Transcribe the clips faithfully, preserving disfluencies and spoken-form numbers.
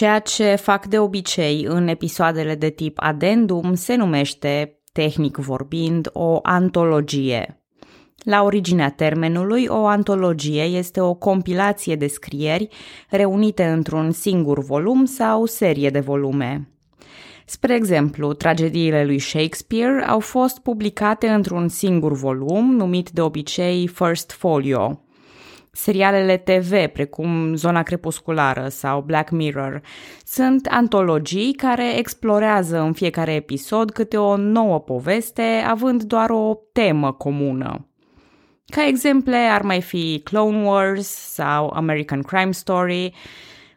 Ceea ce fac de obicei în episoadele de tip addendum se numește, tehnic vorbind, o antologie. La originea termenului, o antologie este o compilație de scrieri reunite într-un singur volum sau serie de volume. Spre exemplu, tragediile lui Shakespeare au fost publicate într-un singur volum, numit de obicei First Folio. Serialele te ve, precum Zona Crepusculară sau Black Mirror, sunt antologii care explorează în fiecare episod câte o nouă poveste, având doar o temă comună. Ca exemple ar mai fi Clone Wars sau American Crime Story.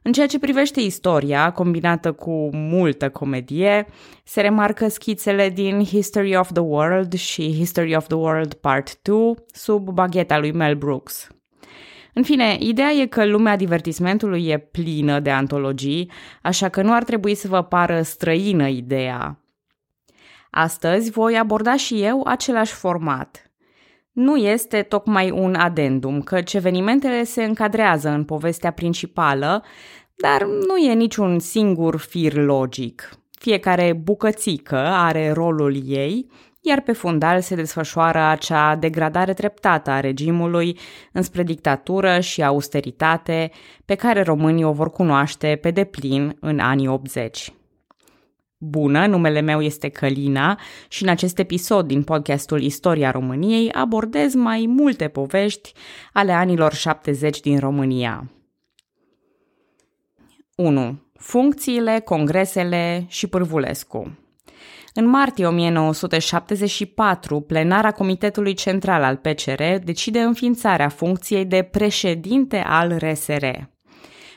În ceea ce privește istoria, combinată cu multă comedie, se remarcă schițele din History of the World și History of the World Part doi sub bagheta lui Mel Brooks. În fine, ideea e că lumea divertismentului e plină de antologii, așa că nu ar trebui să vă pară străină ideea. Astăzi voi aborda și eu același format. Nu este tocmai un adendum, căci evenimentele se încadrează în povestea principală, dar nu e niciun singur fir logic. Fiecare bucățică are rolul ei, iar pe fundal se desfășoară acea degradare treptată a regimului înspre dictatură și austeritate pe care românii o vor cunoaște pe deplin în anii optzeci. Bună, numele meu este Călina și în acest episod din podcastul Istoria României abordez mai multe povești ale anilor șaptezeci din România. unu. Funcțiile, congresele și Pârvulescu. În martie o mie nouă sute șaptezeci și patru, plenara Comitetului Central al pe ce re decide înființarea funcției de președinte al re se re.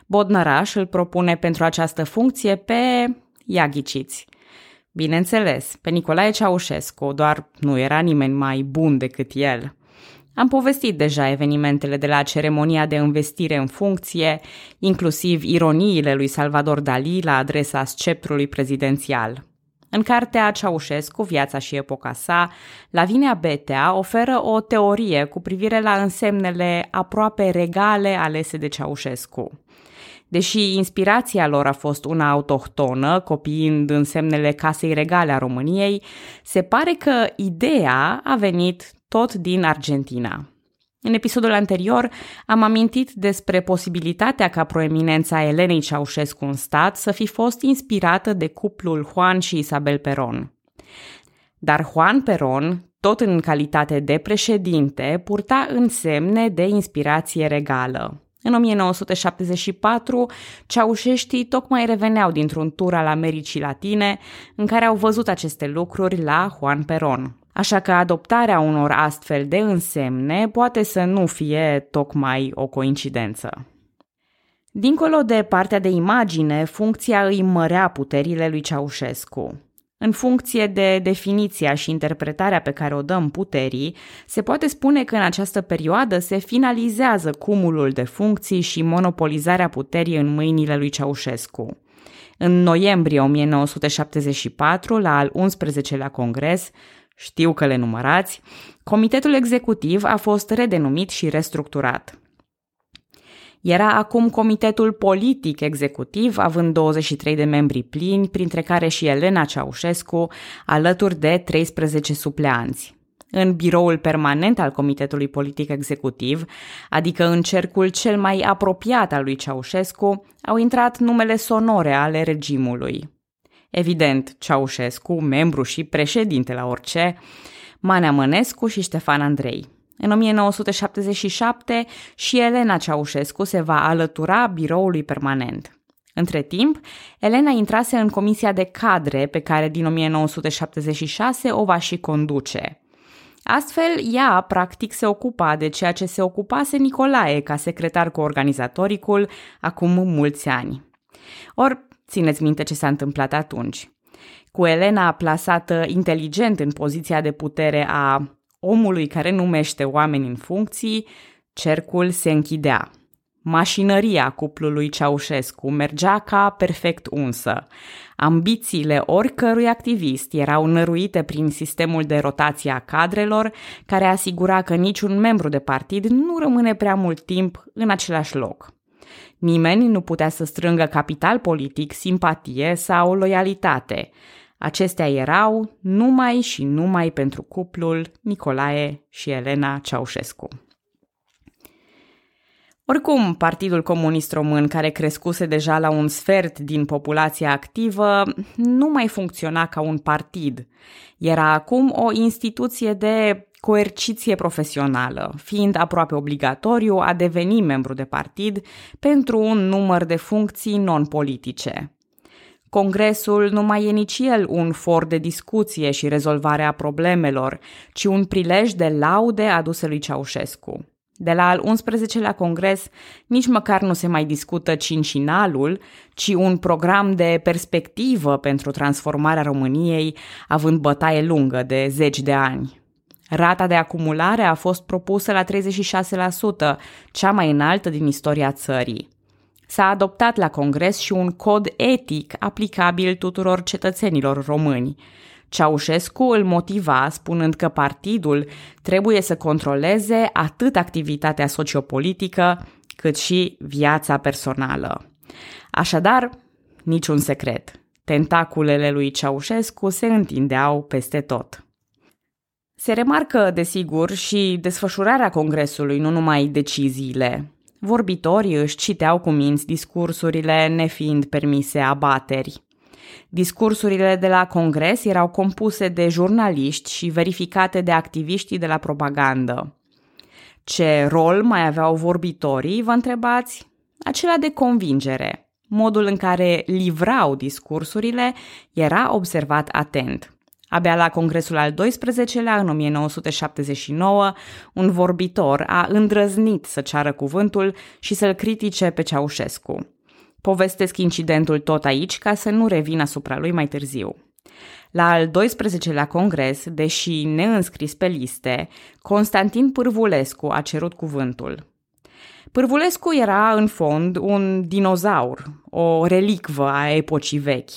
Bodnăraș îl propune pentru această funcție pe... ia ghiciți. Bineînțeles, pe Nicolae Ceaușescu, doar nu era nimeni mai bun decât el. Am povestit deja evenimentele de la ceremonia de învestire în funcție, inclusiv ironiile lui Salvador Dali la adresa sceptrului prezidențial. În cartea Ceaușescu, Viața și epoca sa, Lavinia Betea oferă o teorie cu privire la însemnele aproape regale alese de Ceaușescu. Deși inspirația lor a fost una autohtonă, copiind însemnele casei regale a României, se pare că ideea a venit tot din Argentina. În episodul anterior am amintit despre posibilitatea ca proeminența Elenei Ceaușescu în stat să fi fost inspirată de cuplul Juan și Isabel Perón. Dar Juan Perón, tot în calitate de președinte, purta însemne de inspirație regală. În o mie nouă sute șaptezeci și patru, ceaușeștii tocmai reveneau dintr-un tur al Americii Latine în care au văzut aceste lucruri la Juan Perón. Așa că adoptarea unor astfel de însemne poate să nu fie tocmai o coincidență. Dincolo de partea de imagine, funcția îi mărea puterile lui Ceaușescu. În funcție de definiția și interpretarea pe care o dăm puterii, se poate spune că în această perioadă se finalizează cumulul de funcții și monopolizarea puterii în mâinile lui Ceaușescu. În noiembrie o mie nouă sute șaptezeci și patru, la al unsprezecelea Congres, știu că le numărați, Comitetul Executiv a fost redenumit și restructurat. Era acum Comitetul Politic Executiv, având douăzeci și trei de membri plini, printre care și Elena Ceaușescu, alături de treisprezece supleanți. În biroul permanent al Comitetului Politic Executiv, adică în cercul cel mai apropiat al lui Ceaușescu, au intrat numele sonore ale regimului. Evident, Ceaușescu, membru și președinte la orice, Manea Mănescu și Ștefan Andrei. În o mie nouă sute șaptezeci și șapte și Elena Ceaușescu se va alătura biroului permanent. Între timp, Elena intrase în comisia de cadre pe care din o mie nouă sute șaptezeci și șase o va și conduce. Astfel, ea practic se ocupa de ceea ce se ocupase Nicolae ca secretar cu organizatoricul acum mulți ani. Or, țineți minte ce s-a întâmplat atunci. Cu Elena plasată inteligent în poziția de putere a omului care numește oameni în funcții, cercul se închidea. Mașinăria cuplului Ceaușescu mergea ca perfect unsă. Ambițiile oricărui activist erau năruite prin sistemul de rotație a cadrelor, care asigura că niciun membru de partid nu rămâne prea mult timp în același loc. Nimeni nu putea să strângă capital politic, simpatie sau loialitate. Acestea erau numai și numai pentru cuplul Nicolae și Elena Ceaușescu. Oricum, Partidul Comunist Român, care crescuse deja la un sfert din populația activă, nu mai funcționa ca un partid. Era acum o instituție de coerciție profesională, fiind aproape obligatoriu a deveni membru de partid pentru un număr de funcții non-politice. Congresul nu mai e nici el un for de discuție și rezolvare a problemelor, ci un prilej de laude aduse lui Ceaușescu. De la al unsprezecelea congres nici măcar nu se mai discută cincinalul, ci un program de perspectivă pentru transformarea României, având bătaie lungă de zeci de ani. Rata de acumulare a fost propusă la treizeci și șase la sută, cea mai înaltă din istoria țării. S-a adoptat la congres și un cod etic aplicabil tuturor cetățenilor români. Ceaușescu îl motiva spunând că partidul trebuie să controleze atât activitatea sociopolitică cât și viața personală. Așadar, niciun secret. Tentaculele lui Ceaușescu se întindeau peste tot. Se remarcă, desigur, și desfășurarea congresului, nu numai deciziile. Vorbitorii își citeau cu minți discursurile, nefiind permise abateri. Discursurile de la congres erau compuse de jurnaliști și verificate de activiștii de la propagandă. Ce rol mai aveau vorbitorii, vă întrebați? Acela de convingere. Modul în care livrau discursurile era observat atent. Abia la congresul al doisprezecelea, în o mie nouă sute șaptezeci și nouă, un vorbitor a îndrăznit să ceară cuvântul și să-l critice pe Ceaușescu. Povestesc incidentul tot aici ca să nu revin asupra lui mai târziu. La al doisprezecelea congres, deși neînscris pe liste, Constantin Pârvulescu a cerut cuvântul. Pârvulescu era, în fond, un dinozaur, o relicvă a epocii vechi.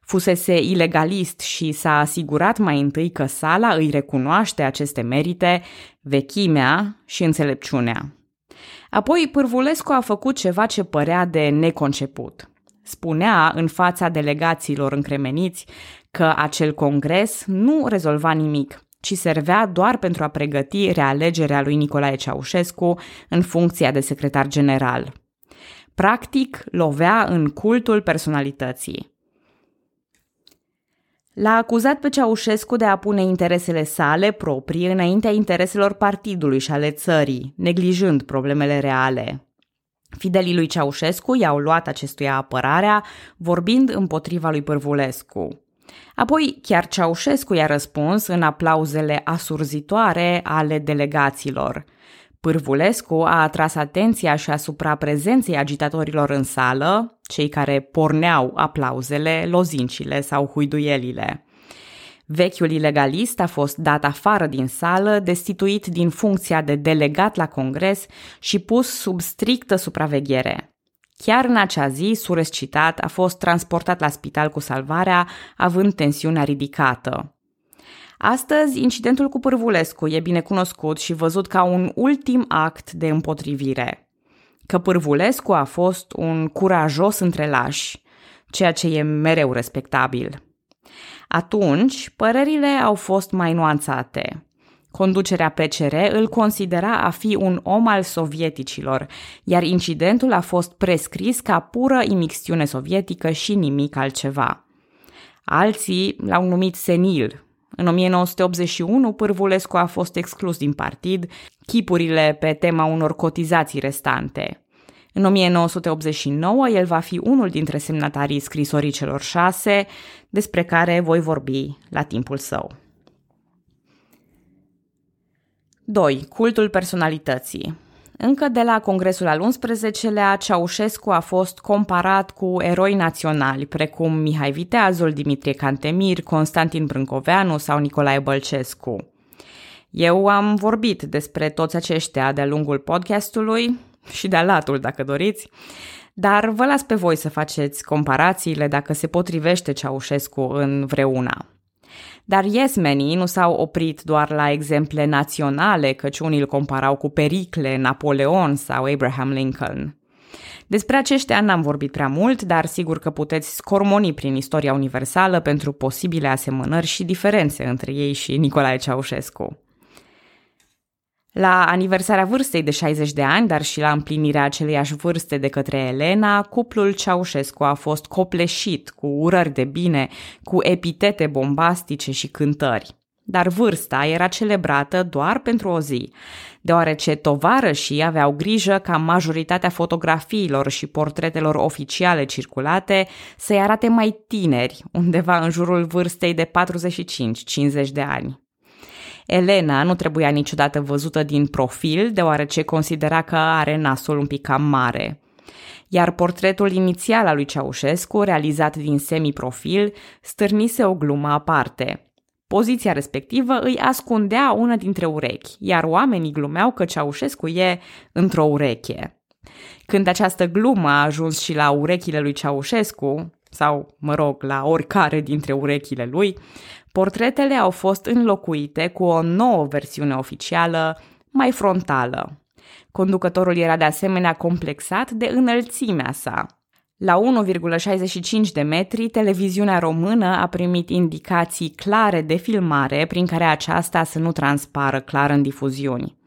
Fusese ilegalist și s-a asigurat mai întâi că sala îi recunoaște aceste merite, vechimea și înțelepciunea. Apoi Pârvulescu a făcut ceva ce părea de neconceput. Spunea în fața delegațiilor încremeniți că acel congres nu rezolva nimic, ci servea doar pentru a pregăti realegerea lui Nicolae Ceaușescu în funcția de secretar general. Practic, lovea în cultul personalității. L-a acuzat pe Ceaușescu de a pune interesele sale proprii înaintea intereselor partidului și ale țării, neglijând problemele reale. Fidelii lui Ceaușescu i-au luat acestuia apărarea, vorbind împotriva lui Pârvulescu. Apoi chiar Ceaușescu i-a răspuns în aplauzele asurzitoare ale delegaților. Pârvulescu a atras atenția și asupra prezenței agitatorilor în sală, cei care porneau aplauzele, lozincile sau huiduielile. Vechiul ilegalist a fost dat afară din sală, destituit din funcția de delegat la congres și pus sub strictă supraveghere. Chiar în acea zi, surescitat, a fost transportat la spital cu salvarea, având tensiunea ridicată. Astăzi, incidentul cu Pârvulescu e bine cunoscut și văzut ca un ultim act de împotrivire. Că Pârvulescu a fost un curajos întrelaș, ceea ce e mereu respectabil. Atunci, părerile au fost mai nuanțate. Conducerea P C R îl considera a fi un om al sovieticilor, iar incidentul a fost prescris ca pură imixtiune sovietică și nimic altceva. Alții l-au numit senil. În o mie nouă sute optzeci și unu, Pârvulescu a fost exclus din partid, chipurile pe tema unor cotizații restante. În o mie nouă sute optzeci și nouă, el va fi unul dintre semnatarii scrisorii celor șase, despre care voi vorbi la timpul său. doi. Cultul personalității. Încă de la congresul al unsprezecelea, Ceaușescu a fost comparat cu eroi naționali, precum Mihai Viteazul, Dimitrie Cantemir, Constantin Brâncoveanu sau Nicolae Bălcescu. Eu am vorbit despre toți aceștia de-a lungul podcastului și de-a latul, dacă doriți, dar vă las pe voi să faceți comparațiile dacă se potrivește Ceaușescu în vreuna. Dar yes-menii nu s-au oprit doar la exemple naționale, căci unii îl comparau cu Pericle, Napoleon sau Abraham Lincoln. Despre aceștia n-am vorbit prea mult, dar sigur că puteți scormoni prin istoria universală pentru posibile asemănări și diferențe între ei și Nicolae Ceaușescu. La aniversarea vârstei de șaizeci de ani, dar și la împlinirea aceleiași vârste de către Elena, cuplul Ceaușescu a fost copleșit cu urări de bine, cu epitete bombastice și cântări. Dar vârsta era celebrată doar pentru o zi, deoarece tovarășii aveau grijă ca majoritatea fotografiilor și portretelor oficiale circulate să-i arate mai tineri, undeva în jurul vârstei de patruzeci și cinci - cincizeci de ani. Elena nu trebuia niciodată văzută din profil, deoarece considera că are nasul un pic cam mare. Iar portretul inițial al lui Ceaușescu, realizat din semiprofil, stârnise o glumă aparte. Poziția respectivă îi ascundea una dintre urechi, iar oamenii glumeau că Ceaușescu e într-o ureche. Când această glumă a ajuns și la urechile lui Ceaușescu, sau, mă rog, la oricare dintre urechile lui, portretele au fost înlocuite cu o nouă versiune oficială, mai frontală. Conducătorul era de asemenea complexat de înălțimea sa. La unu virgulă șaizeci și cinci de metri, televiziunea română a primit indicații clare de filmare prin care aceasta să nu transpară clar în difuziuni.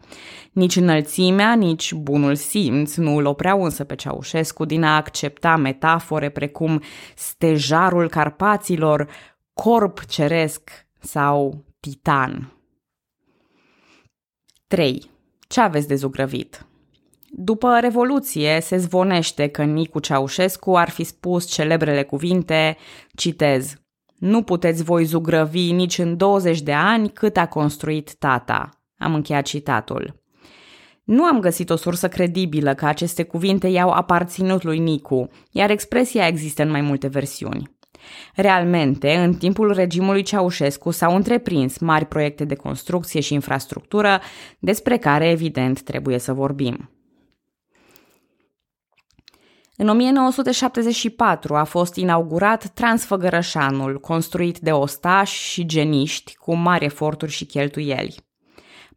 Nici înălțimea, nici bunul simț nu îl opreau însă pe Ceaușescu din a accepta metafore precum stejarul Carpaților, corp ceresc sau titan. trei. Ce aveți de zugrăvit? După Revoluție se zvonește că Nicu Ceaușescu ar fi spus celebrele cuvinte, citez, "Nu puteți voi zugrăvi nici în douăzeci de ani cât a construit tata." Am încheiat citatul. Nu am găsit o sursă credibilă că aceste cuvinte i-au aparținut lui Nicu, iar expresia există în mai multe versiuni. Realmente, în timpul regimului Ceaușescu s-au întreprins mari proiecte de construcție și infrastructură, despre care, evident, trebuie să vorbim. În o mie nouă sute șaptezeci și patru a fost inaugurat Transfăgărășanul, construit de ostași și geniști, cu mari eforturi și cheltuieli.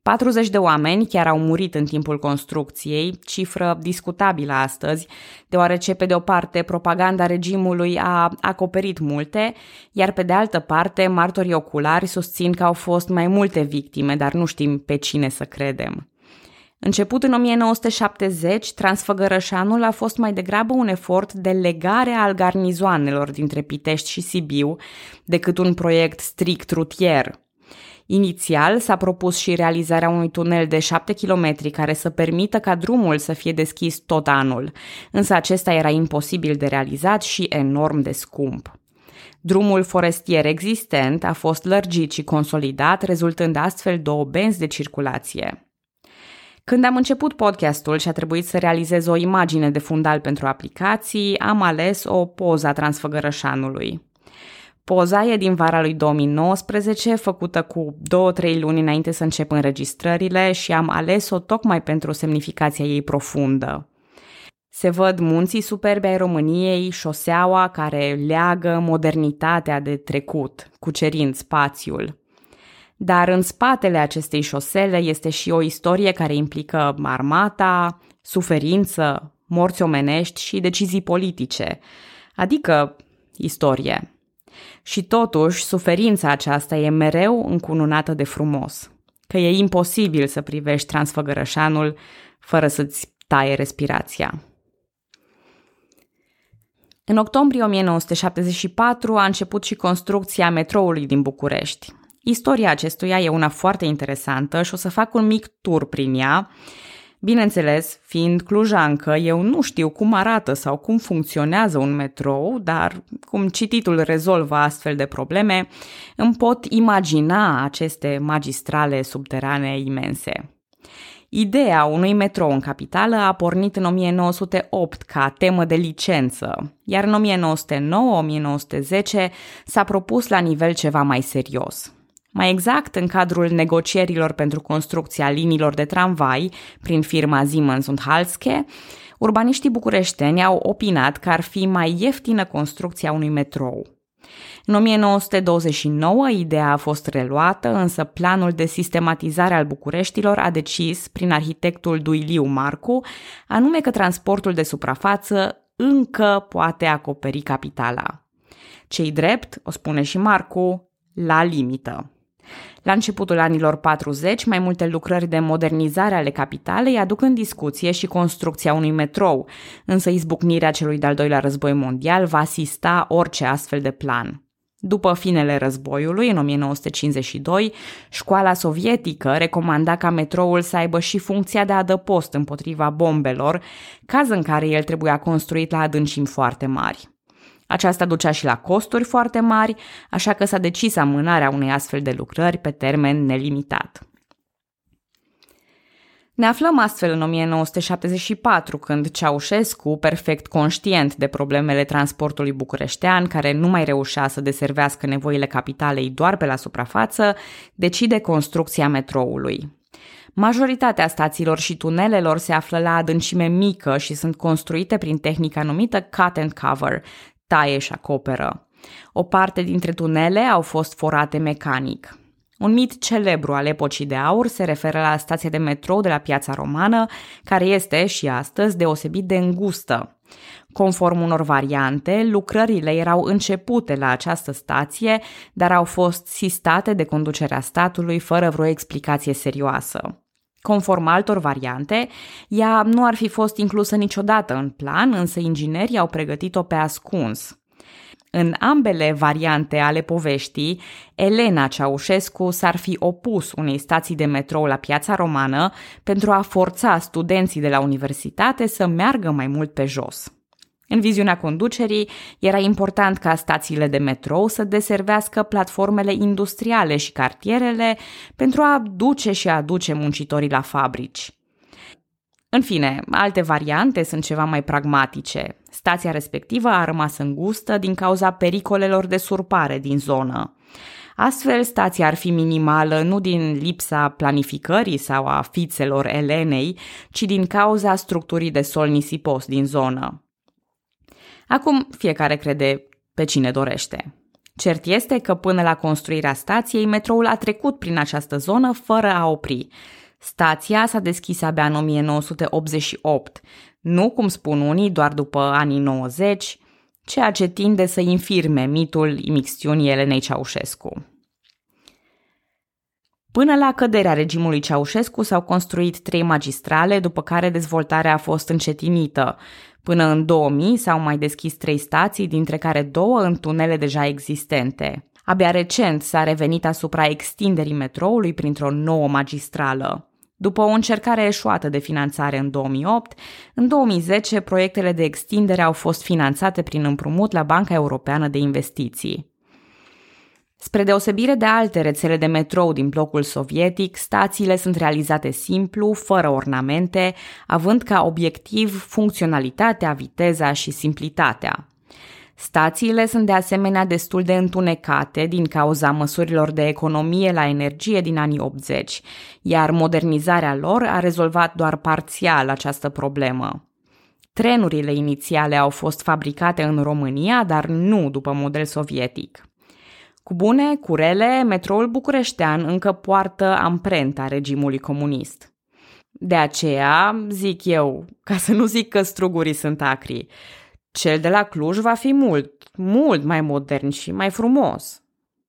patruzeci de oameni chiar au murit în timpul construcției, cifră discutabilă astăzi, deoarece pe de o parte propaganda regimului a acoperit multe, iar pe de altă parte martorii oculari susțin că au fost mai multe victime, dar nu știm pe cine să credem. Început în o mie nouă sute șaptezeci, Transfăgărășanul a fost mai degrabă un efort de legare al garnizoanelor dintre Pitești și Sibiu decât un proiect strict rutier. Inițial s-a propus și realizarea unui tunel de șapte kilometri care să permită ca drumul să fie deschis tot anul, însă acesta era imposibil de realizat și enorm de scump. Drumul forestier existent a fost lărgit și consolidat, rezultând astfel două benzi de circulație. Când am început podcastul și a trebuit să realizez o imagine de fundal pentru aplicații, am ales o poză a Transfăgărășanului. Poza e din vara lui două mii nouăsprezece, făcută cu două-trei luni înainte să încep înregistrările și am ales-o tocmai pentru semnificația ei profundă. Se văd munții superbi ai României, șoseaua care leagă modernitatea de trecut, cucerind spațiul. Dar în spatele acestei șosele este și o istorie care implică armata, suferință, morți omenești și decizii politice, adică istorie. Și totuși, suferința aceasta e mereu încununată de frumos, că e imposibil să privești Transfăgărășanul fără să-ți taie respirația. În octombrie o mie nouă sute șaptezeci și patru a început și construcția metroului din București. Istoria acestuia e una foarte interesantă și o să fac un mic tur prin ea. Bineînțeles, fiind clujancă, eu nu știu cum arată sau cum funcționează un metrou, dar cum cititul rezolvă astfel de probleme, îmi pot imagina aceste magistrale subterane imense. Ideea unui metrou în capitală a pornit în o mie nouă sute opt ca temă de licență, iar în o mie nouă sute nouă - o mie nouă sute zece s-a propus la nivel ceva mai serios. Mai exact, în cadrul negocierilor pentru construcția liniilor de tramvai prin firma Siemens and Halske, urbaniștii bucureșteni au opinat că ar fi mai ieftină construcția unui metrou. În o mie nouă sute douăzeci și nouă, ideea a fost reluată, însă planul de sistematizare al Bucureștilor a decis, prin arhitectul Duiliu Marcu, anume că transportul de suprafață încă poate acoperi capitala. Cei drept, o spune și Marcu, la limită. La începutul anilor patruzeci, mai multe lucrări de modernizare ale capitalei aduc în discuție și construcția unui metrou, însă izbucnirea celui de-al doilea război mondial va asista orice astfel de plan. După finele războiului, în o mie nouă sute cincizeci și doi, școala sovietică recomanda ca metroul să aibă și funcția de adăpost împotriva bombelor, caz în care el trebuia construit la adâncimi foarte mari. Aceasta ducea și la costuri foarte mari, așa că s-a decis amânarea unei astfel de lucrări pe termen nelimitat. Ne aflăm astfel în o mie nouă sute șaptezeci și patru, când Ceaușescu, perfect conștient de problemele transportului bucureștean, care nu mai reușea să deservească nevoile capitalei doar pe la suprafață, decide construcția metroului. Majoritatea stațiilor și tunelelor se află la adâncime mică și sunt construite prin tehnica numită cut and cover, taie și acoperă. O parte dintre tunele au fost forate mecanic. Un mit celebru al epocii de aur se referă la stația de metrou de la Piața Romană, care este și astăzi deosebit de îngustă. Conform unor variante, lucrările erau începute la această stație, dar au fost sistate de conducerea statului fără vreo explicație serioasă. Conform altor variante, ea nu ar fi fost inclusă niciodată în plan, însă inginerii au pregătit-o pe ascuns. În ambele variante ale poveștii, Elena Ceaușescu s-ar fi opus unei stații de metrou la Piața Romană pentru a forța studenții de la universitate să meargă mai mult pe jos. În viziunea conducerii, era important ca stațiile de metrou să deservească platformele industriale și cartierele pentru a duce și a aduce muncitorii la fabrici. În fine, alte variante sunt ceva mai pragmatice. Stația respectivă a rămas îngustă din cauza pericolelor de surpare din zonă. Astfel, stația ar fi minimală nu din lipsa planificării sau a fițelor Elenei, ci din cauza structurii de sol nisipos din zonă. Acum fiecare crede pe cine dorește. Cert este că până la construirea stației, metroul a trecut prin această zonă fără a opri. Stația s-a deschis abia în o mie nouă sute optzeci și opt, nu, cum spun unii, doar după anii nouăzeci, ceea ce tinde să infirme mitul imixtiunii Elenei Ceaușescu. Până la căderea regimului Ceaușescu s-au construit trei magistrale, după care dezvoltarea a fost încetinită. Până în două mii s-au mai deschis trei stații, dintre care două în tunele deja existente. Abia recent s-a revenit asupra extinderii metroului printr-o nouă magistrală. După o încercare eșuată de finanțare în două mii opt, în două mii zece proiectele de extindere au fost finanțate prin împrumut la Banca Europeană de Investiții. Spre deosebire de alte rețele de metrou din blocul sovietic, stațiile sunt realizate simplu, fără ornamente, având ca obiectiv funcționalitatea, viteza și simplitatea. Stațiile sunt de asemenea destul de întunecate din cauza măsurilor de economie la energie din anii optzeci, iar modernizarea lor a rezolvat doar parțial această problemă. Trenurile inițiale au fost fabricate în România, dar nu după model sovietic. Cu bune, cu rele, metroul bucureștean încă poartă amprenta regimului comunist. De aceea, zic eu, ca să nu zic că strugurii sunt acri, cel de la Cluj va fi mult, mult mai modern și mai frumos.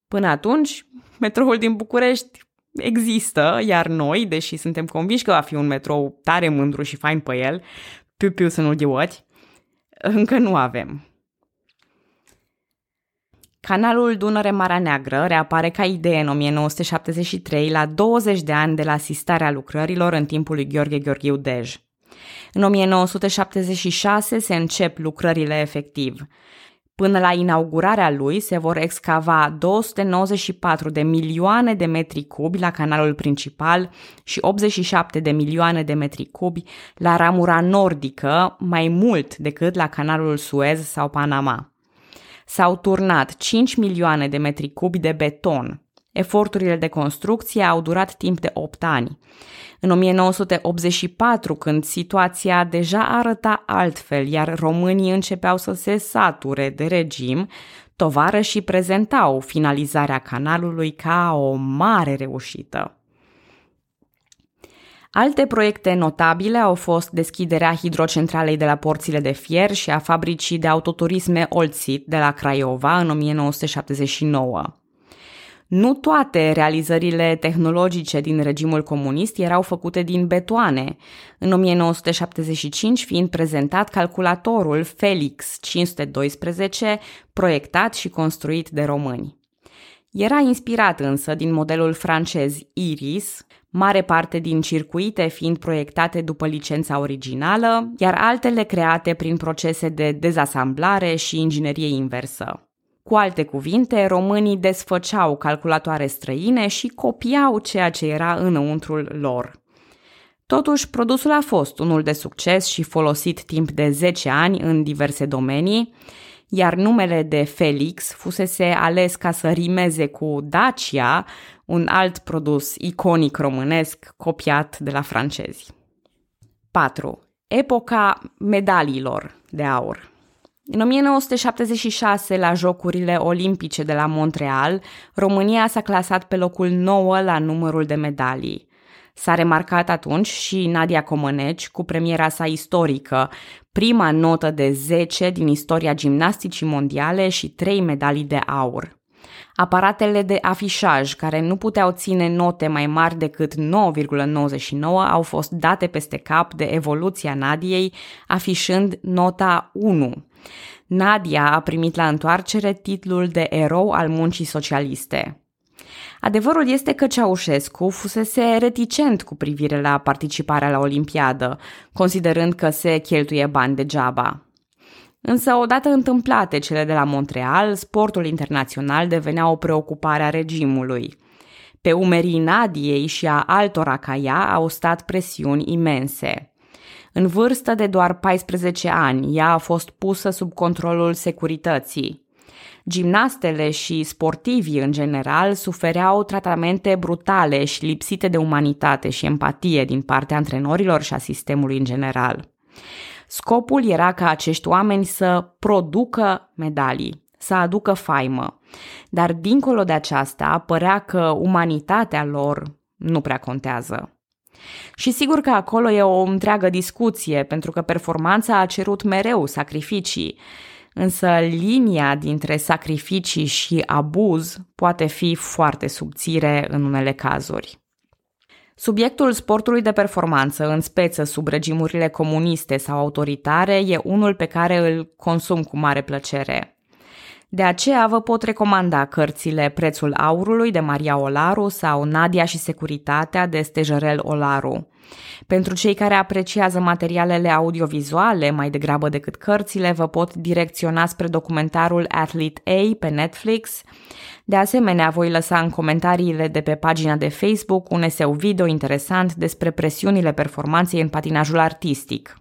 Până atunci, metroul din București există, iar noi, deși suntem convinși că va fi un metrou tare mândru și fain pe el, piu-piu să nu-l ghioți, încă nu avem. Canalul Dunăre-Marea Neagră reapare ca idee în o mie nouă sute șaptezeci și trei, la douăzeci de ani de la asistarea lucrărilor în timpul lui Gheorghe Gheorghiu Dej. În o mie nouă sute șaptezeci și șase se încep lucrările efectiv. Până la inaugurarea lui se vor excava două sute nouăzeci și patru de milioane de metri cubi la canalul principal și optzeci și șapte de milioane de metri cubi la ramura nordică, mai mult decât la canalul Suez sau Panama. S-au turnat cinci milioane de metri cubi de beton. Eforturile de construcție au durat timp de opt ani. În o mie nouă sute optzeci și patru, când situația deja arăta altfel, iar românii începeau să se sature de regim, tovarășii prezentau finalizarea canalului ca o mare reușită. Alte proiecte notabile au fost deschiderea hidrocentralei de la Porțile de Fier și a fabricii de autoturisme Olțit de la Craiova în o mie nouă sute șaptezeci și nouă. Nu toate realizările tehnologice din regimul comunist erau făcute din betoane, în o mie nouă sute șaptezeci și cinci fiind prezentat calculatorul Felix cinci sute doisprezece, proiectat și construit de români. Era inspirat însă din modelul francez Iris, mare parte din circuite fiind proiectate după licența originală, iar altele create prin procese de dezasamblare și inginerie inversă. Cu alte cuvinte, românii desfăceau calculatoare străine și copiau ceea ce era înăuntrul lor. Totuși, produsul a fost unul de succes și folosit timp de zece ani în diverse domenii, iar numele de Felix fusese ales ca să rimeze cu Dacia, un alt produs iconic românesc copiat de la francezi. patru. Epoca medaliilor de aur. În o mie nouă sute șaptezeci și șase, la Jocurile Olimpice de la Montreal, România s-a clasat pe locul nouă la numărul de medalii. S-a remarcat atunci și Nadia Comăneci cu premiera sa istorică, prima notă de zece din istoria gimnasticii mondiale și trei medalii de aur. Aparatele de afișaj, care nu puteau ține note mai mari decât nouă virgulă nouăzeci și nouă, au fost date peste cap de evoluția Nadiei, afișând nota unu. Nadia a primit la întoarcere titlul de erou al muncii socialiste. Adevărul este că Ceaușescu fusese reticent cu privire la participarea la Olimpiadă, considerând că se cheltuie bani degeaba. Însă, odată întâmplate cele de la Montreal, sportul internațional devenea o preocupare a regimului. Pe umerii Nadiei și a altora ca ea au stat presiuni imense. În vârstă de doar paisprezece ani, ea a fost pusă sub controlul securității. Gimnastele și sportivii în general sufereau tratamente brutale și lipsite de umanitate și empatie din partea antrenorilor și a sistemului în general. Scopul era ca acești oameni să producă medalii, să aducă faimă, dar dincolo de aceasta părea că umanitatea lor nu prea contează. Și sigur că acolo e o întreagă discuție, pentru că performanța a cerut mereu sacrificii, însă linia dintre sacrificii și abuz poate fi foarte subțire în unele cazuri. Subiectul sportului de performanță, în speță sub regimurile comuniste sau autoritare, e unul pe care îl consum cu mare plăcere. De aceea vă pot recomanda cărțile Prețul aurului de Maria Olaru sau Nadia și securitatea de Stejărel Olaru. Pentru cei care apreciază materialele audiovizuale mai degrabă decât cărțile, vă pot direcționa spre documentarul Athlete A pe Netflix. De asemenea, voi lăsa în comentariile de pe pagina de Facebook un eseu video interesant despre presiunile performanței în patinajul artistic.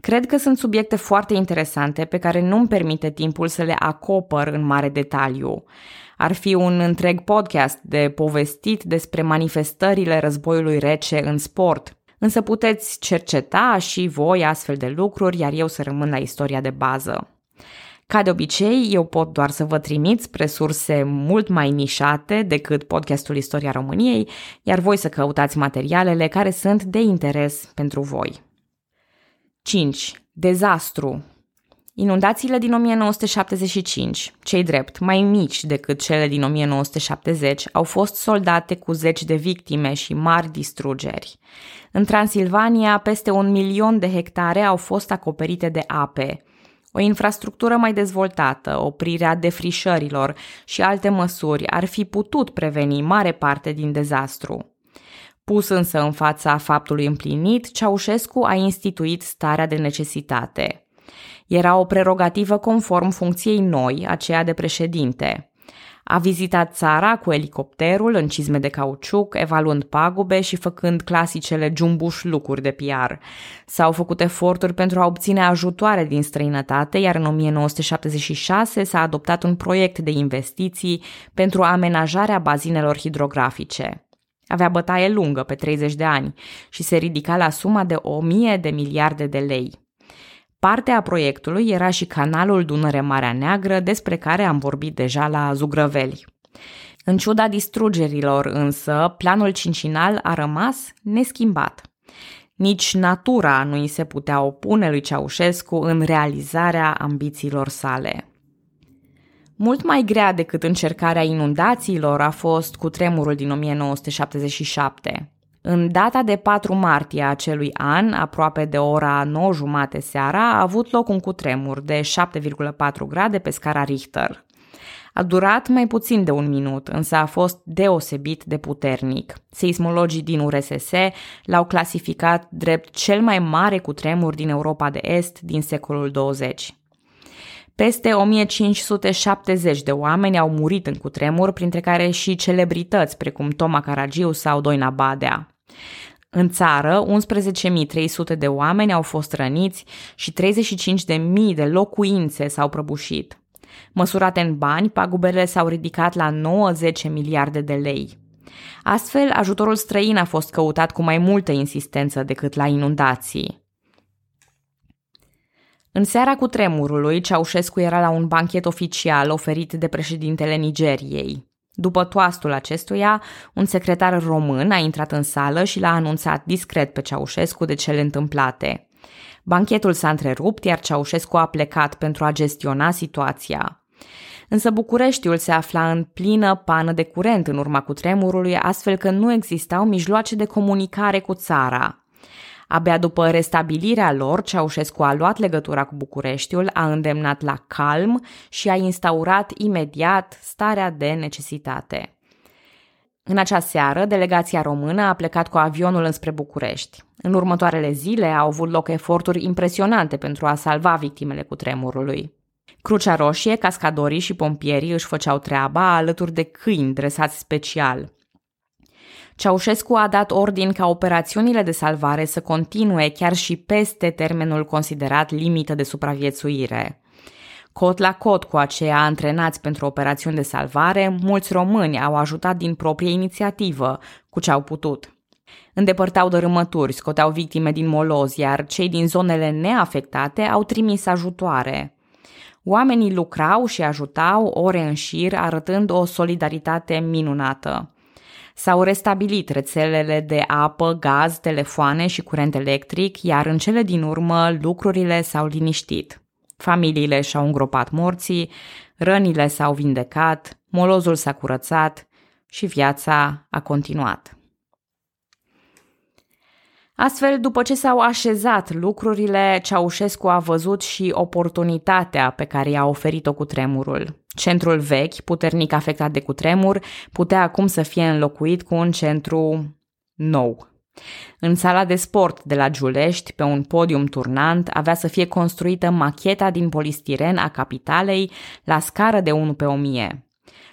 Cred că sunt subiecte foarte interesante pe care nu-mi permite timpul să le acopăr în mare detaliu. Ar fi un întreg podcast de povestit despre manifestările războiului rece în sport, însă puteți cerceta și voi astfel de lucruri, iar eu să rămân la istoria de bază. Ca de obicei, eu pot doar să vă trimit spre surse mult mai nișate decât podcastul Istoria României, iar voi să căutați materialele care sunt de interes pentru voi. cinci. Dezastru. Inundațiile din o mie nouă sute șaptezeci și cinci, cei drept mai mici decât cele din o mie nouă sute șaptezeci, au fost soldate cu zeci de victime și mari distrugeri. În Transilvania, peste un milion de hectare au fost acoperite de ape. O infrastructură mai dezvoltată, oprirea defrișărilor și alte măsuri ar fi putut preveni mare parte din dezastru. Pus însă în fața faptului împlinit, Ceaușescu a instituit starea de necesitate. Era o prerogativă conform funcției noi, aceea de președinte. A vizitat țara cu elicopterul în cizme de cauciuc, evaluând pagube și făcând clasicele jumbuș-lucruri de P R. S-au făcut eforturi pentru a obține ajutoare din străinătate, iar în o mie nouă sute șaptezeci și șase s-a adoptat un proiect de investiții pentru amenajarea bazinelor hidrografice. Avea bătaie lungă pe treizeci de ani și se ridica la suma de o mie de miliarde de lei. Parte a proiectului era și canalul Dunăre-Marea Neagră, despre care am vorbit deja la Zugrăveli. În ciuda distrugerilor însă, planul cincinal a rămas neschimbat. Nici natura nu i se putea opune lui Ceaușescu în realizarea ambițiilor sale. Mult mai grea decât încercarea inundațiilor a fost cutremurul din o mie nouă sute șaptezeci și șapte. În data de patru martie a acelui an, aproape de ora nouă jumate seara, a avut loc un cutremur de șapte virgulă patru grade pe scara Richter. A durat mai puțin de un minut, însă a fost deosebit de puternic. Seismologii din U R S S l-au clasificat drept cel mai mare cutremur din Europa de Est din secolul douăzeci. Peste o mie cinci sute șaptezeci de oameni au murit în cutremur, printre care și celebrități precum Toma Caragiu sau Doina Badea. În țară, unsprezece mii trei sute de oameni au fost răniți și treizeci și cinci de mii de locuințe s-au prăbușit. Măsurate în bani, pagubele s-au ridicat la nouăzeci de miliarde de lei. Astfel, ajutorul străin a fost căutat cu mai multă insistență decât la inundații. În seara cutremurului, Ceaușescu era la un banchet oficial oferit de președintele Nigeriei. După toastul acestuia, un secretar român a intrat în sală și l-a anunțat discret pe Ceaușescu de cele întâmplate. Banchetul s-a întrerupt, iar Ceaușescu a plecat pentru a gestiona situația. Însă Bucureștiul se afla în plină pană de curent în urma cutremurului, astfel că nu existau mijloace de comunicare cu țara. Abia după restabilirea lor, Ceaușescu a luat legătura cu Bucureștiul, a îndemnat la calm și a instaurat imediat starea de necesitate. În acea seară, delegația română a plecat cu avionul înspre București. În următoarele zile au avut loc eforturi impresionante pentru a salva victimele cutremurului. Crucea Roșie, cascadorii și pompierii își făceau treaba alături de câini dresați special. Ceaușescu a dat ordin ca operațiunile de salvare să continue chiar și peste termenul considerat limită de supraviețuire. Cot la cot cu aceia antrenați pentru operațiuni de salvare, mulți români au ajutat din proprie inițiativă cu ce au putut. Îndepărtau dărâmături, scoteau victime din moloz, iar cei din zonele neafectate au trimis ajutoare. Oamenii lucrau și ajutau ore în șir, arătând o solidaritate minunată. S-au restabilit rețelele de apă, gaz, telefoane și curent electric, iar în cele din urmă lucrurile s-au liniștit. Familiile și-au îngropat morții, rănile s-au vindecat, molozul s-a curățat și viața a continuat. Astfel, după ce s-au așezat lucrurile, Ceaușescu a văzut și oportunitatea pe care i-a oferit-o cutremurul. Centrul vechi, puternic afectat de cutremur, putea acum să fie înlocuit cu un centru nou. În sala de sport de la Giulești, pe un podium turnant, avea să fie construită macheta din polistiren a capitalei la scară de unu pe o mie.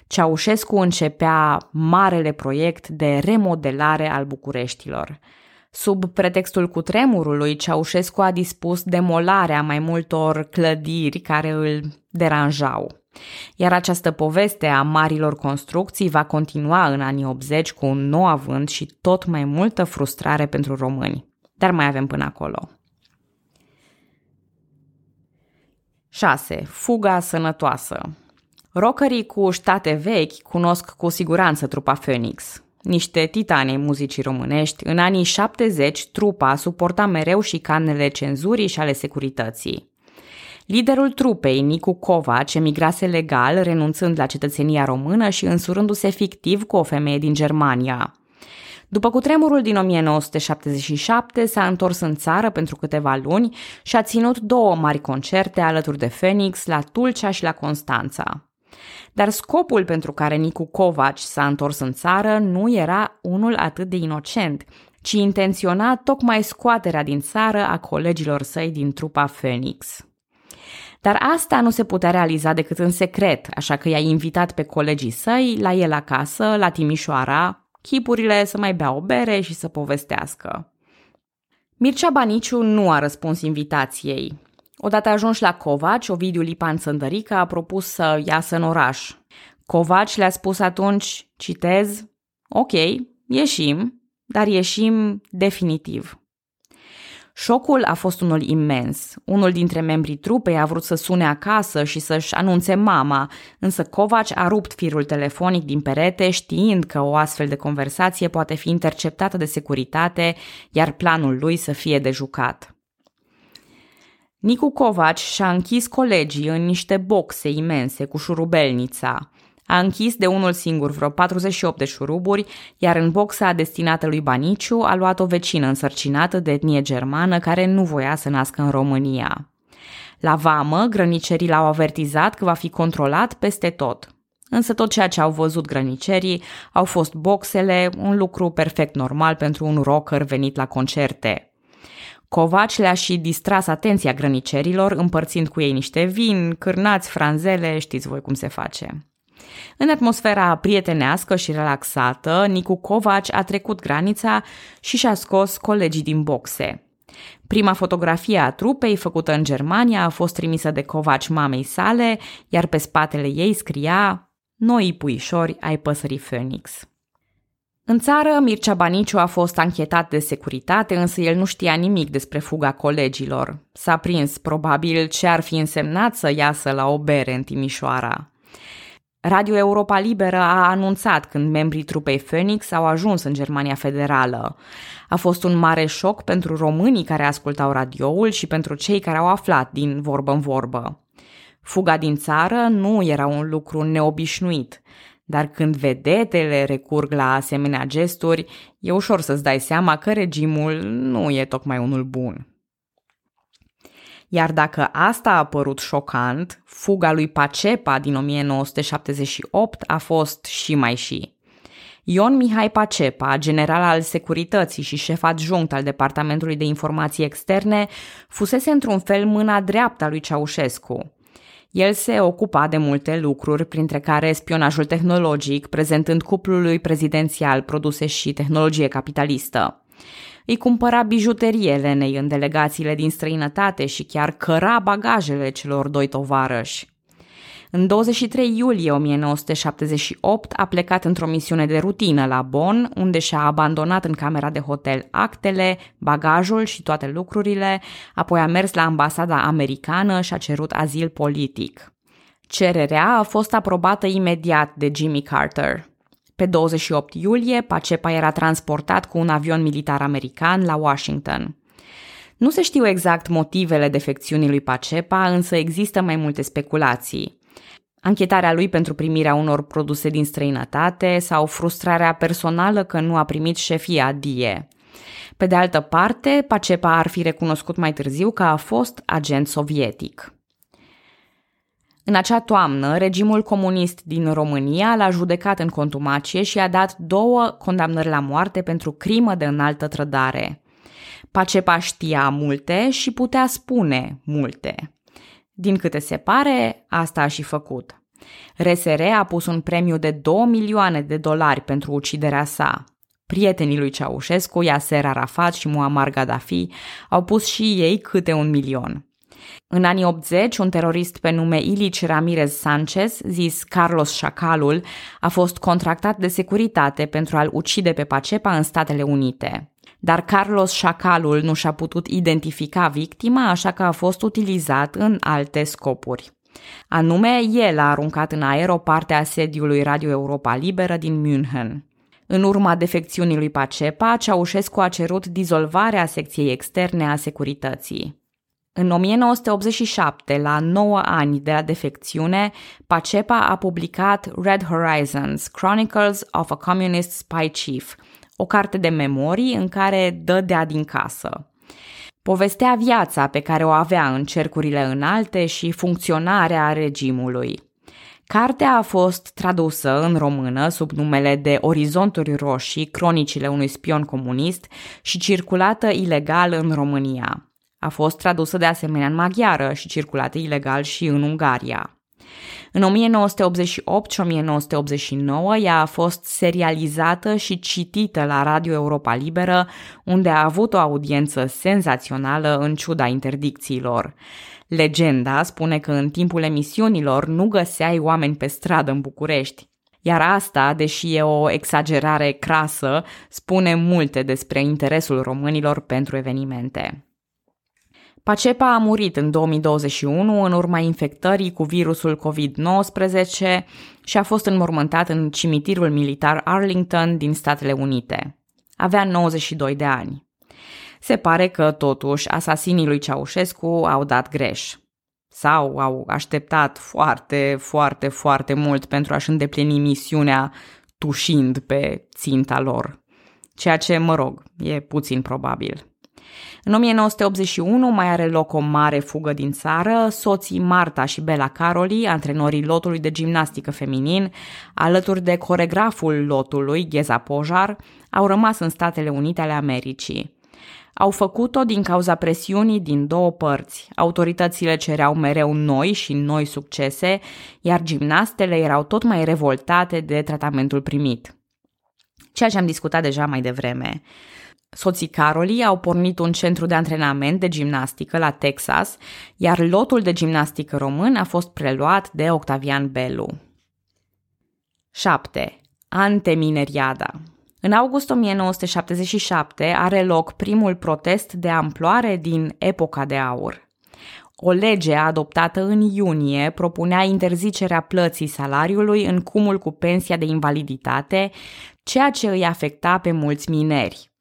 Ceaușescu începea marele proiect de remodelare al Bucureștilor. Sub pretextul cutremurului, Ceaușescu a dispus demolarea mai multor clădiri care îl deranjau. Iar această poveste a marilor construcții va continua în anii optzeci cu un nou avânt și tot mai multă frustrare pentru români. Dar mai avem până acolo. șase. Fuga sănătoasă. Rockerii cu ștate vechi cunosc cu siguranță trupa Phoenix. Niște titanei muzicii românești, în anii șaptezeci trupa suporta mereu șicanele cenzurii și ale securității. Liderul trupei, Nicu Covac, emigrase legal, renunțând la cetățenia română și însurându-se fictiv cu o femeie din Germania. După cutremurul din o mie nouă sute șaptezeci și șapte s-a întors în țară pentru câteva luni și a ținut două mari concerte alături de Phoenix la Tulcea și la Constanța. Dar scopul pentru care Nicu Covac s-a întors în țară nu era unul atât de inocent, ci intenționa tocmai scoaterea din țară a colegilor săi din trupa Phoenix. Dar asta nu se putea realiza decât în secret, așa că i-a invitat pe colegii săi la el acasă, la Timișoara, chipurile să mai bea o bere și să povestească. Mircea Baniciu nu a răspuns invitației. Odată ajuns la Covaci, Ovidiu Lipan Țândărică a propus să iasă în oraș. Covaci le-a spus atunci, citez, ok, ieșim, dar ieșim definitiv. Șocul a fost unul imens. Unul dintre membrii trupei a vrut să sune acasă și să-și anunțe mama, însă Covaci a rupt firul telefonic din perete, știind că o astfel de conversație poate fi interceptată de securitate, iar planul lui să fie de jucat. Nicu Covaci și-a închis colegii în niște boxe imense cu șurubelnița. A închis de unul singur vreo patruzeci și opt de șuruburi, iar în boxa destinată lui Baniciu a luat o vecină însărcinată de etnie germană care nu voia să nască în România. La vamă, grănicerii l-au avertizat că va fi controlat peste tot. Însă tot ceea ce au văzut grănicerii au fost boxele, un lucru perfect normal pentru un rocker venit la concerte. Covaci le-a și distras atenția grănicerilor, împărțind cu ei niște vin, cârnați, franzele, știți voi cum se face. În atmosfera prietenească și relaxată, Nicu Covaci a trecut granița și și-a scos colegii din boxe. Prima fotografie a trupei făcută în Germania a fost trimisă de Covaci mamei sale, iar pe spatele ei scria „Noi puișori ai păsării Phoenix”. În țară, Mircea Baniciu a fost anchetat de securitate, însă el nu știa nimic despre fuga colegilor. S-a prins probabil ce ar fi însemnat să iasă la o bere în Timișoara. Radio Europa Liberă a anunțat când membrii trupei Phoenix au ajuns în Germania Federală. A fost un mare șoc pentru românii care ascultau radioul și pentru cei care au aflat din vorbă în vorbă. Fuga din țară nu era un lucru neobișnuit, dar când vedetele recurg la asemenea gesturi, e ușor să-ți dai seama că regimul nu e tocmai unul bun. Iar dacă asta a părut șocant, fuga lui Pacepa din o mie nouă sute șaptezeci și opt a fost și mai și. Ion Mihai Pacepa, general al securității și șef adjunct al Departamentului de Informații Externe, fusese într-un fel mâna dreaptă a lui Ceaușescu. El se ocupa de multe lucruri, printre care spionajul tehnologic, prezentând cuplului prezidențial produse și tehnologie capitalistă. Îi cumpăra bijuterie Elenei în delegațiile din străinătate și chiar căra bagajele celor doi tovarăși. În douăzeci și trei iulie o mie nouă sute șaptezeci și opt a plecat într-o misiune de rutină la Bonn, unde și-a abandonat în camera de hotel actele, bagajul și toate lucrurile, apoi a mers la ambasada americană și a cerut azil politic. Cererea a fost aprobată imediat de Jimmy Carter. Pe douăzeci și opt iulie, Pacepa era transportat cu un avion militar american la Washington. Nu se știu exact motivele defecțiunii lui Pacepa, însă există mai multe speculații. Anchetarea lui pentru primirea unor produse din străinătate sau frustrarea personală că nu a primit șefia D I E. Pe de altă parte, Pacepa ar fi recunoscut mai târziu că a fost agent sovietic. În acea toamnă, regimul comunist din România l-a judecat în contumacie și i-a dat două condamnări la moarte pentru crimă de înaltă trădare. Pacepa știa multe și putea spune multe. Din câte se pare, asta a și făcut. R S R a pus un premiu de două milioane de dolari pentru uciderea sa. Prietenii lui Ceaușescu, Yasser Arafat și Muammar Gaddafi, au pus și ei câte un milion. În anii optzeci, un terorist pe nume Ilich Ramirez Sanchez, zis Carlos Șacalul, a fost contractat de securitate pentru a-l ucide pe Pacepa în Statele Unite. Dar Carlos Șacalul nu și-a putut identifica victima, așa că a fost utilizat în alte scopuri. Anume, el a aruncat în aer o parte a sediului Radio Europa Liberă din München. În urma defecțiunii lui Pacepa, Ceaușescu a cerut dizolvarea secției externe a securității. În o mie nouă sute optzeci și șapte, la nouă ani de la defecțiune, Pacepa a publicat Red Horizons, Chronicles of a Communist Spy Chief, o carte de memorii în care dădea din casă. Povestea viața pe care o avea în cercurile înalte și funcționarea regimului. Cartea a fost tradusă în română sub numele de Orizonturi Roșii, cronicile unui spion comunist și circulată ilegal în România. A fost tradusă de asemenea în maghiară și circulată ilegal și în Ungaria. În o mie nouă sute optzeci și opt și o mie nouă sute optzeci și nouă ea a fost serializată și citită la Radio Europa Liberă, unde a avut o audiență senzațională în ciuda interdicțiilor. Legenda spune că în timpul emisiunilor nu găseai oameni pe stradă în București. Iar asta, deși e o exagerare crasă, spune multe despre interesul românilor pentru evenimente. Pacepa a murit în două mii douăzeci și unu în urma infectării cu virusul covid nouăsprezece și a fost înmormântat în cimitirul militar Arlington din Statele Unite. Avea nouăzeci și doi de ani. Se pare că, totuși, asasinii lui Ceaușescu au dat greș. Sau au așteptat foarte, foarte, foarte mult pentru a-și îndeplini misiunea tușind pe ținta lor. Ceea ce, mă rog, e puțin probabil. În o mie nouă sute optzeci și unu mai are loc o mare fugă din țară, soții Marta și Bela Caroli, antrenorii lotului de gimnastică feminin, alături de coregraful lotului, Gheza Pojar, au rămas în Statele Unite ale Americii. Au făcut-o din cauza presiunii din două părți. Autoritățile cereau mereu noi și noi succese, iar gimnastele erau tot mai revoltate de tratamentul primit. Ceea ce am discutat deja mai devreme. Soții Caroli au pornit un centru de antrenament de gimnastică la Texas, iar lotul de gimnastică român a fost preluat de Octavian Belu. șapte. Antemineriada. În august o mie nouă sute șaptezeci și șapte are loc primul protest de amploare din epoca de aur. O lege adoptată în iunie propunea interzicerea plății salariului în cumul cu pensia de invaliditate, ceea ce îi afecta pe mulți mineri.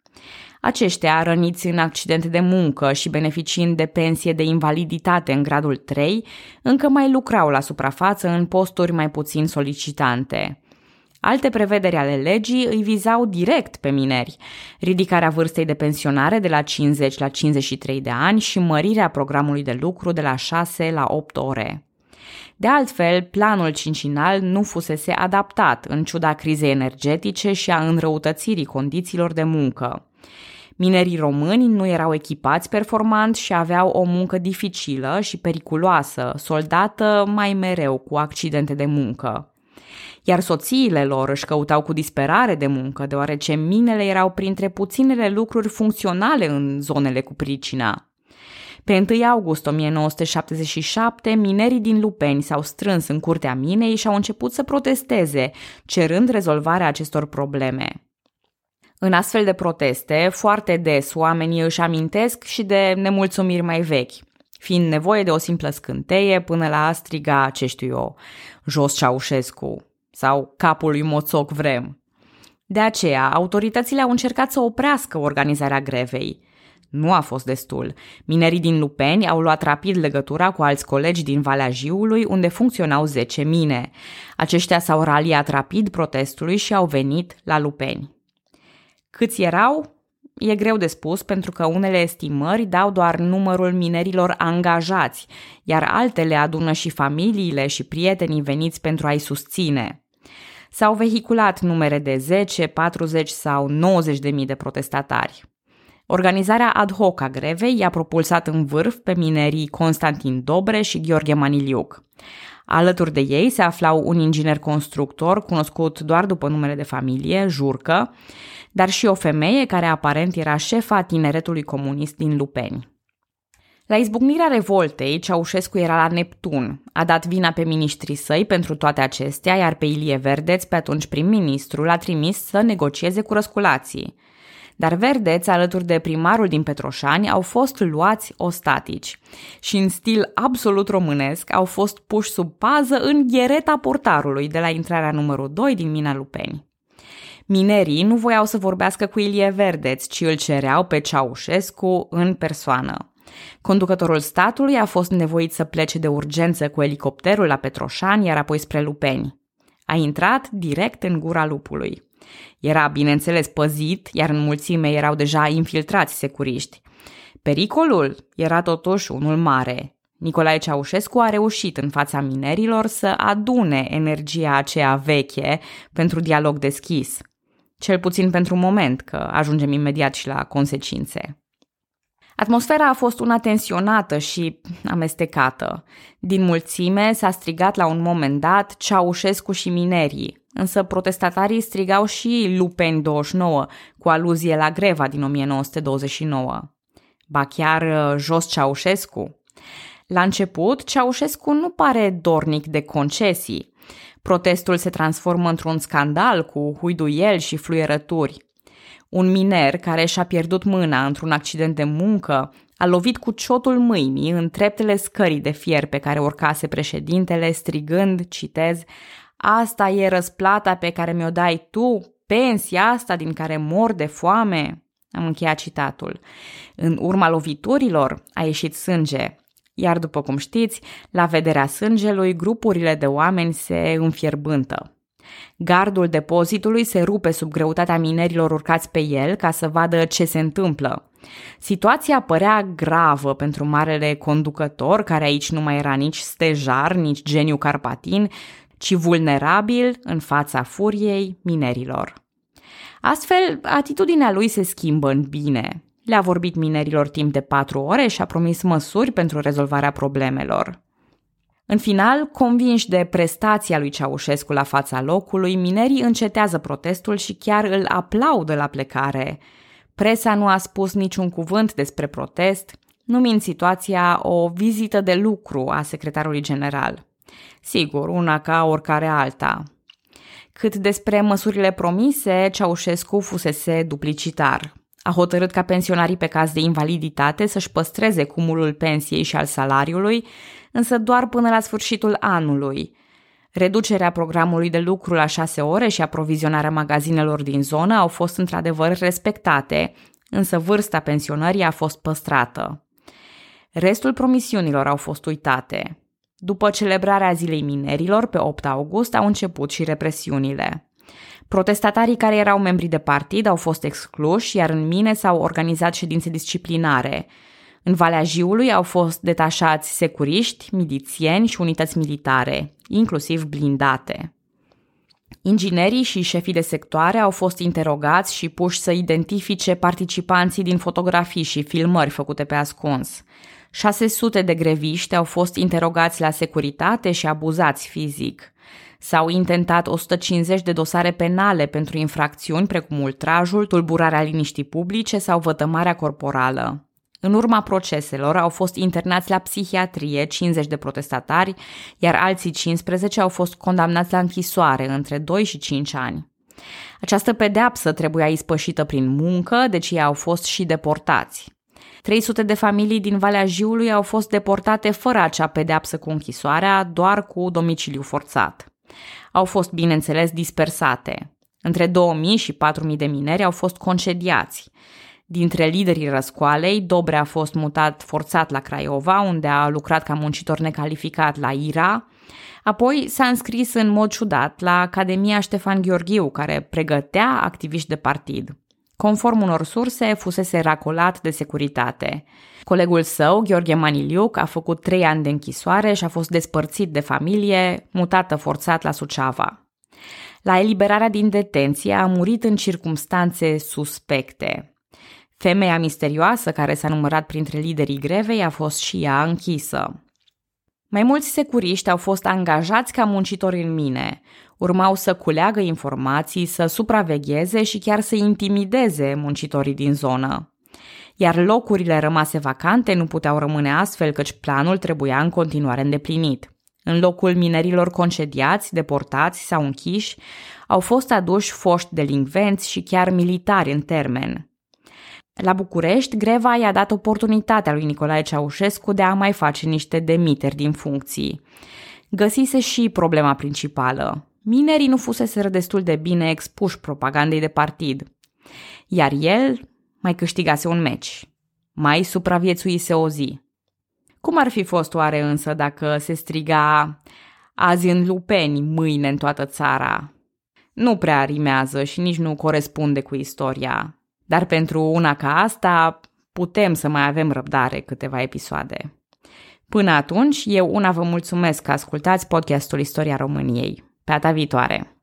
Aceștia, răniți în accidente de muncă și beneficiind de pensie de invaliditate în gradul trei, încă mai lucrau la suprafață în posturi mai puțin solicitante. Alte prevederi ale legii îi vizau direct pe mineri, ridicarea vârstei de pensionare de la cincizeci la cincizeci și trei de ani și mărirea programului de lucru de la șase la opt ore. De altfel, planul cincinal nu fusese adaptat în ciuda crizei energetice și a înrăutățirii condițiilor de muncă. Minerii români nu erau echipați performant și aveau o muncă dificilă și periculoasă, soldată mai mereu cu accidente de muncă. Iar soțiile lor își căutau cu disperare de muncă, deoarece minele erau printre puținele lucruri funcționale în zonele cu pricina. Pe întâi august o mie nouă sute șaptezeci și șapte, minerii din Lupeni s-au strâns în curtea minei și au început să protesteze, cerând rezolvarea acestor probleme. În astfel de proteste, foarte des oamenii își amintesc și de nemulțumiri mai vechi, fiind nevoie de o simplă scânteie până la a striga, ce știu eu, jos Ceaușescu sau capul lui Moțoc vrem. De aceea, autoritățile au încercat să oprească organizarea grevei. Nu a fost destul. Minerii din Lupeni au luat rapid legătura cu alți colegi din Valea Jiului, unde funcționau zece mine. Aceștia s-au raliat rapid protestului și au venit la Lupeni. Câți erau? E greu de spus pentru că unele estimări dau doar numărul minerilor angajați, iar altele adună și familiile și prietenii veniți pentru a-i susține. S-au vehiculat numere de zece, patruzeci sau nouăzeci de mii de protestatari. Organizarea ad hoc a grevei i-a propulsat în vârf pe minerii Constantin Dobre și Gheorghe Maniliuc. Alături de ei se aflau un inginer constructor, cunoscut doar după numele de familie, Jurcă, dar și o femeie care aparent era șefa tineretului comunist din Lupeni. La izbucnirea revoltei, Ceaușescu era la Neptun. A dat vina pe miniștrii săi pentru toate acestea, iar pe Ilie Verdeț, pe atunci prim-ministru, l-a trimis să negocieze cu răsculații. Dar Verdeț, alături de primarul din Petroșani, au fost luați ostatici și, în stil absolut românesc, au fost puși sub pază în ghereta portarului de la intrarea numărul doi din mina Lupeni. Minerii nu voiau să vorbească cu Ilie Verdeț, ci îl cereau pe Ceaușescu în persoană. Conducătorul statului a fost nevoit să plece de urgență cu elicopterul la Petroșani, iar apoi spre Lupeni. A intrat direct în gura lupului. Era, bineînțeles, păzit, iar în mulțime erau deja infiltrați securiști. Pericolul era totuși unul mare. Nicolae Ceaușescu a reușit în fața minerilor să adune energia aceea veche pentru dialog deschis. Cel puțin pentru moment, că ajungem imediat și la consecințe. Atmosfera a fost una tensionată și amestecată. Din mulțime s-a strigat la un moment dat Ceaușescu și minerii, însă protestatarii strigau și Lupeni douăzeci și nouă, cu aluzie la greva din o mie nouă sute douăzeci și nouă. Ba chiar jos Ceaușescu. La început, Ceaușescu nu pare dornic de concesii. Protestul se transformă într-un scandal cu huiduieli și fluierături. Un miner care și-a pierdut mâna într-un accident de muncă a lovit cu ciotul mâinii în treptele scării de fier pe care urcase președintele, strigând, citez, „Asta e răsplata pe care mi-o dai tu, pensia asta din care mor de foame?” Am încheiat citatul. În urma loviturilor a ieșit sânge, iar după cum știți, la vederea sângelui, grupurile de oameni se înfierbântă. Gardul depozitului se rupe sub greutatea minerilor urcați pe el ca să vadă ce se întâmplă. Situația părea gravă pentru marele conducător, care aici nu mai era nici stejar, nici geniu carpatin, ci vulnerabil în fața furiei minerilor. Astfel, atitudinea lui se schimbă în bine. Le-a vorbit minerilor timp de patru ore și a promis măsuri pentru rezolvarea problemelor. În final, convinși de prestația lui Ceaușescu la fața locului, minerii încetează protestul și chiar îl aplaudă la plecare. Presa nu a spus niciun cuvânt despre protest, numind situația o vizită de lucru a secretarului general. Sigur, una ca oricare alta. Cât despre măsurile promise, Ceaușescu fusese duplicitar. A hotărât ca pensionarii pe caz de invaliditate să-și păstreze cumulul pensiei și al salariului, însă doar până la sfârșitul anului. Reducerea programului de lucru la șase ore și aprovizionarea magazinelor din zonă au fost într-adevăr respectate, însă vârsta pensionării a fost păstrată. Restul promisiunilor au fost uitate. După celebrarea Zilei Minerilor, pe opt august, au început și represiunile. Protestatarii care erau membri de partid au fost excluși, iar în mine s-au organizat ședințe disciplinare. În Valea Jiului au fost detașați securiști, milițieni și unități militare, inclusiv blindate. Inginerii și șefii de sectoare au fost interogați și puși să identifice participanții din fotografii și filmări făcute pe ascuns. șase sute de greviști au fost interogați la securitate și abuzați fizic. S-au intentat o sută cincizeci de dosare penale pentru infracțiuni precum ultrajul, tulburarea liniștii publice sau vătămarea corporală. În urma proceselor au fost internați la psihiatrie cincizeci de protestatari, iar alții cincisprezece au fost condamnați la închisoare între doi și cinci ani. Această pedeapsă trebuia ispășită prin muncă, deci ei au fost și deportați. trei sute de familii din Valea Jiului au fost deportate fără acea pedeapsă cu închisoarea, doar cu domiciliu forțat. Au fost, bineînțeles, dispersate. Între două mii și patru mii de mineri au fost concediați. Dintre liderii răscoalei, Dobre a fost mutat forțat la Craiova, unde a lucrat ca muncitor necalificat la I R A, apoi s-a înscris în mod ciudat la Academia Ștefan Gheorghiu, care pregătea activiști de partid. Conform unor surse, fusese racolat de securitate. Colegul său, Gheorghe Maniliuc, a făcut trei ani de închisoare și a fost despărțit de familie, mutată forțat la Suceava. La eliberarea din detenție a murit în circumstanțe suspecte. Femeia misterioasă care s-a numărat printre liderii grevei a fost și ea închisă. Mai mulți securiști au fost angajați ca muncitori în mine. Urmau să culeagă informații, să supravegheze și chiar să intimideze muncitorii din zonă. Iar locurile rămase vacante nu puteau rămâne astfel, căci planul trebuia în continuare îndeplinit. În locul minerilor concediați, deportați sau închiși, au fost aduși foști delinvenți și chiar militari în termen. La București, greva i-a dat oportunitatea lui Nicolae Ceaușescu de a mai face niște demiteri din funcții. Găsise și problema principală. Minerii nu fuseseră destul de bine expuși propagandei de partid, iar el mai câștigase un meci, mai supraviețuise o zi. Cum ar fi fost oare însă dacă se striga azi în Lupeni, mâine în toată țara? Nu prea rimează și nici nu corespunde cu istoria, dar pentru una ca asta putem să mai avem răbdare câteva episoade. Până atunci, eu una vă mulțumesc că ascultați podcastul Istoria României. Pe data viitoare!